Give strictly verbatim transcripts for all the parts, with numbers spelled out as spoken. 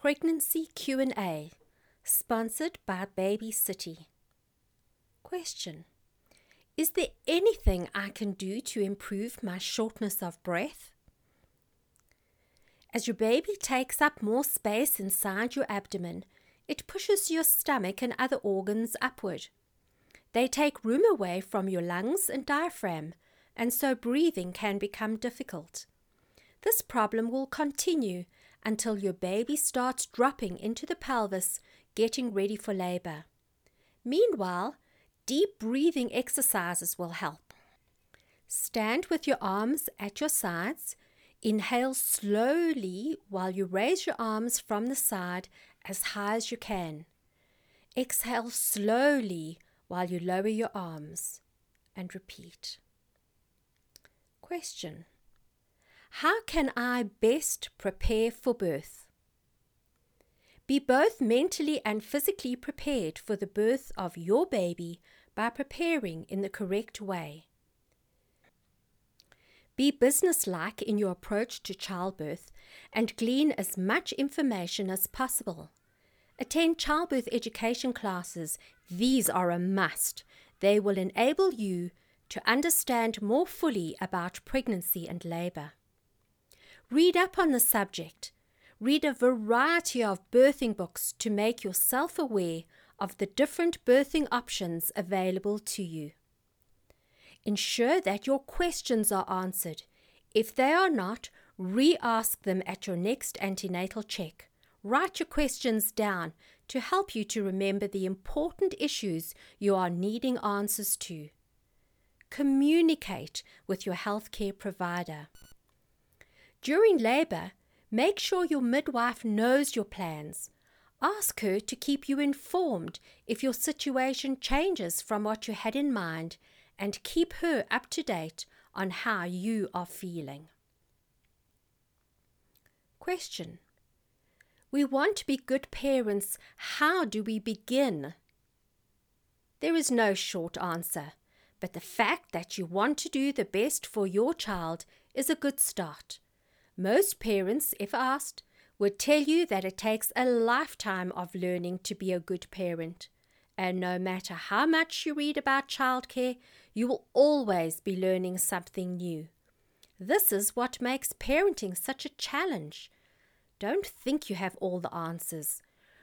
Pregnancy Q and A, sponsored by Baby City. Question: Is there anything I can do to improve my shortness of breath? As your baby takes up more space inside your abdomen, it pushes your stomach and other organs upward. They take room away from your lungs and diaphragm, and so breathing can become difficult. This problem will continue until your baby starts dropping into the pelvis, getting ready for labor. Meanwhile, deep breathing exercises will help. Stand with your arms at your sides. Inhale slowly while you raise your arms from the side as high as you can. Exhale slowly while you lower your arms, and repeat. Question: How can I best prepare for birth? Be both mentally and physically prepared for the birth of your baby by preparing in the correct way. Be businesslike in your approach to childbirth and glean as much information as possible. Attend childbirth education classes. These are a must. They will enable you to understand more fully about pregnancy and labor. Read up on the subject. Read a variety of birthing books to make yourself aware of the different birthing options available to you. Ensure that your questions are answered. If they are not, re-ask them at your next antenatal check. Write your questions down to help you to remember the important issues you are needing answers to. Communicate with your healthcare provider. During labor, make sure your midwife knows your plans. Ask her to keep you informed if your situation changes from what you had in mind, and keep her up to date on how you are feeling. Question: We want to be good parents. How do we begin? There is no short answer, but the fact that you want to do the best for your child is a good start. Most parents, if asked, would tell you that it takes a lifetime of learning to be a good parent. And no matter how much you read about childcare, you will always be learning something new. This is what makes parenting such a challenge. Don't think you have all the answers.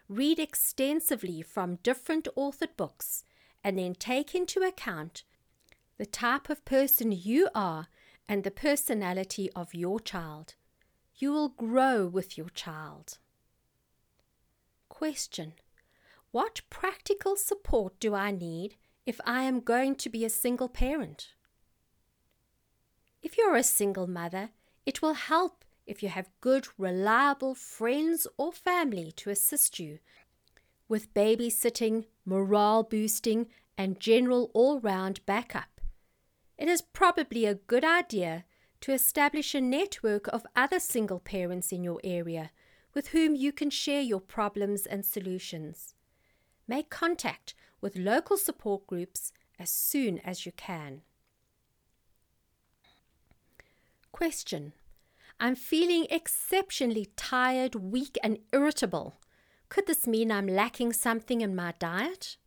Read extensively from different authored books, and then take into account the type of person you are and the personality of your child. You will grow with your child. Question: What practical support do I need if I am going to be a single parent? If you're a single mother, it will help if you have good, reliable friends or family to assist you with babysitting, morale boosting, and general all-round backup. It is probably a good idea to establish a network of other single parents in your area with whom you can share your problems and solutions. Make contact with local support groups as soon as you can. Question: I'm feeling exceptionally tired, weak, and irritable. Could this mean I'm lacking something in my diet?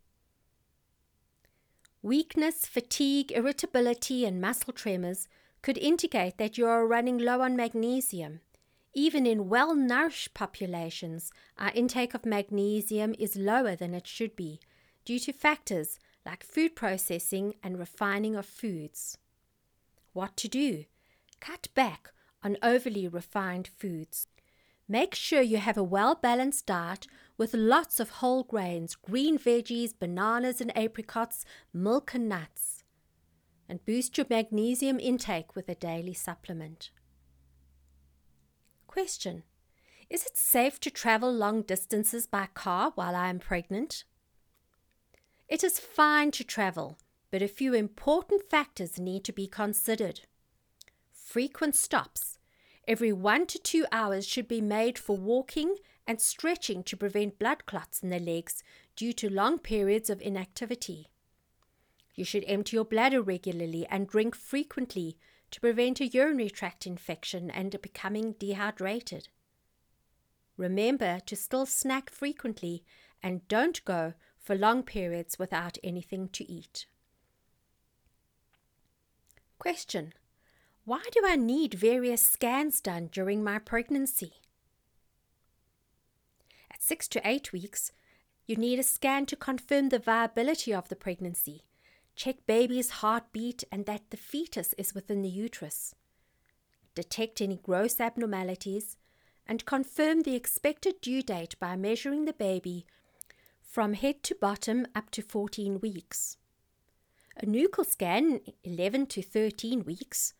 Weakness, fatigue, irritability, and muscle tremors could indicate that you are running low on magnesium. Even in well-nourished populations, our intake of magnesium is lower than it should be due to factors like food processing and refining of foods. What to do? Cut back on overly refined foods. Make sure you have a well-balanced diet with lots of whole grains, green veggies, bananas and apricots, milk and nuts. And boost your magnesium intake with a daily supplement. Question: Is it safe to travel long distances by car while I am pregnant? It is fine to travel, but a few important factors need to be considered. Frequent stops. Every one to two hours should be made for walking and stretching to prevent blood clots in the legs due to long periods of inactivity. You should empty your bladder regularly and drink frequently to prevent a urinary tract infection and becoming dehydrated. Remember to still snack frequently and don't go for long periods without anything to eat. Question: why do I need various scans done during my pregnancy? At six to eight weeks, you need a scan to confirm the viability of the pregnancy. Check baby's heartbeat and that the fetus is within the uterus. Detect any gross abnormalities and confirm the expected due date by measuring the baby from head to bottom up to fourteen weeks. A nuchal scan, eleven to thirteen weeks.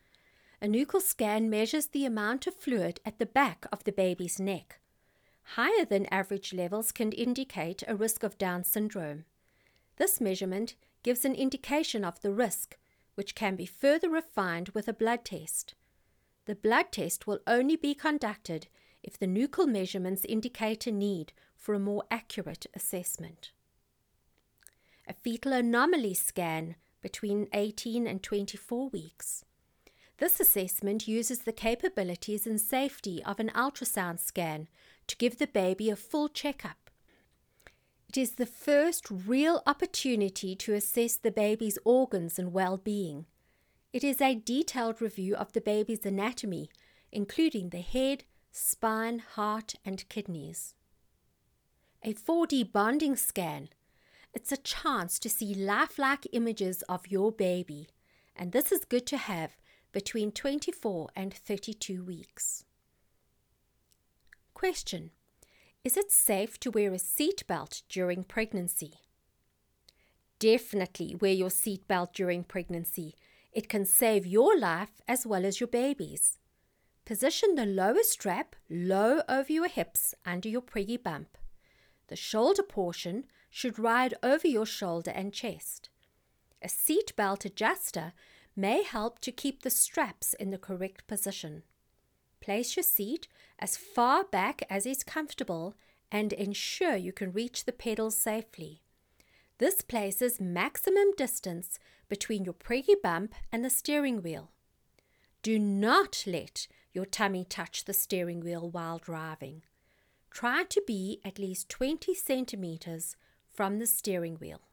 A nuchal scan measures the amount of fluid at the back of the baby's neck. Higher than average levels can indicate a risk of Down syndrome. This measurement gives an indication of the risk, which can be further refined with a blood test. The blood test will only be conducted if the nuchal measurements indicate a need for a more accurate assessment. A fetal anomaly scan between eighteen and twenty-four weeks. This assessment uses the capabilities and safety of an ultrasound scan to give the baby a full checkup. It is the first real opportunity to assess the baby's organs and well-being. It is a detailed review of the baby's anatomy, including the head, spine, heart, and kidneys. A four D bonding scan. It's a chance to see lifelike images of your baby, and this is good to have between twenty-four and thirty-two weeks. Question: is it safe to wear a seatbelt during pregnancy? Definitely wear your seatbelt during pregnancy. It can save your life as well as your baby's. Position the lower strap low over your hips under your preggy bump. The shoulder portion should ride over your shoulder and chest. A seatbelt adjuster may help to keep the straps in the correct position. Place your seat as far back as is comfortable and ensure you can reach the pedals safely. This places maximum distance between your preggy bump and the steering wheel. Do not let your tummy touch the steering wheel while driving. Try to be at least twenty centimeters from the steering wheel.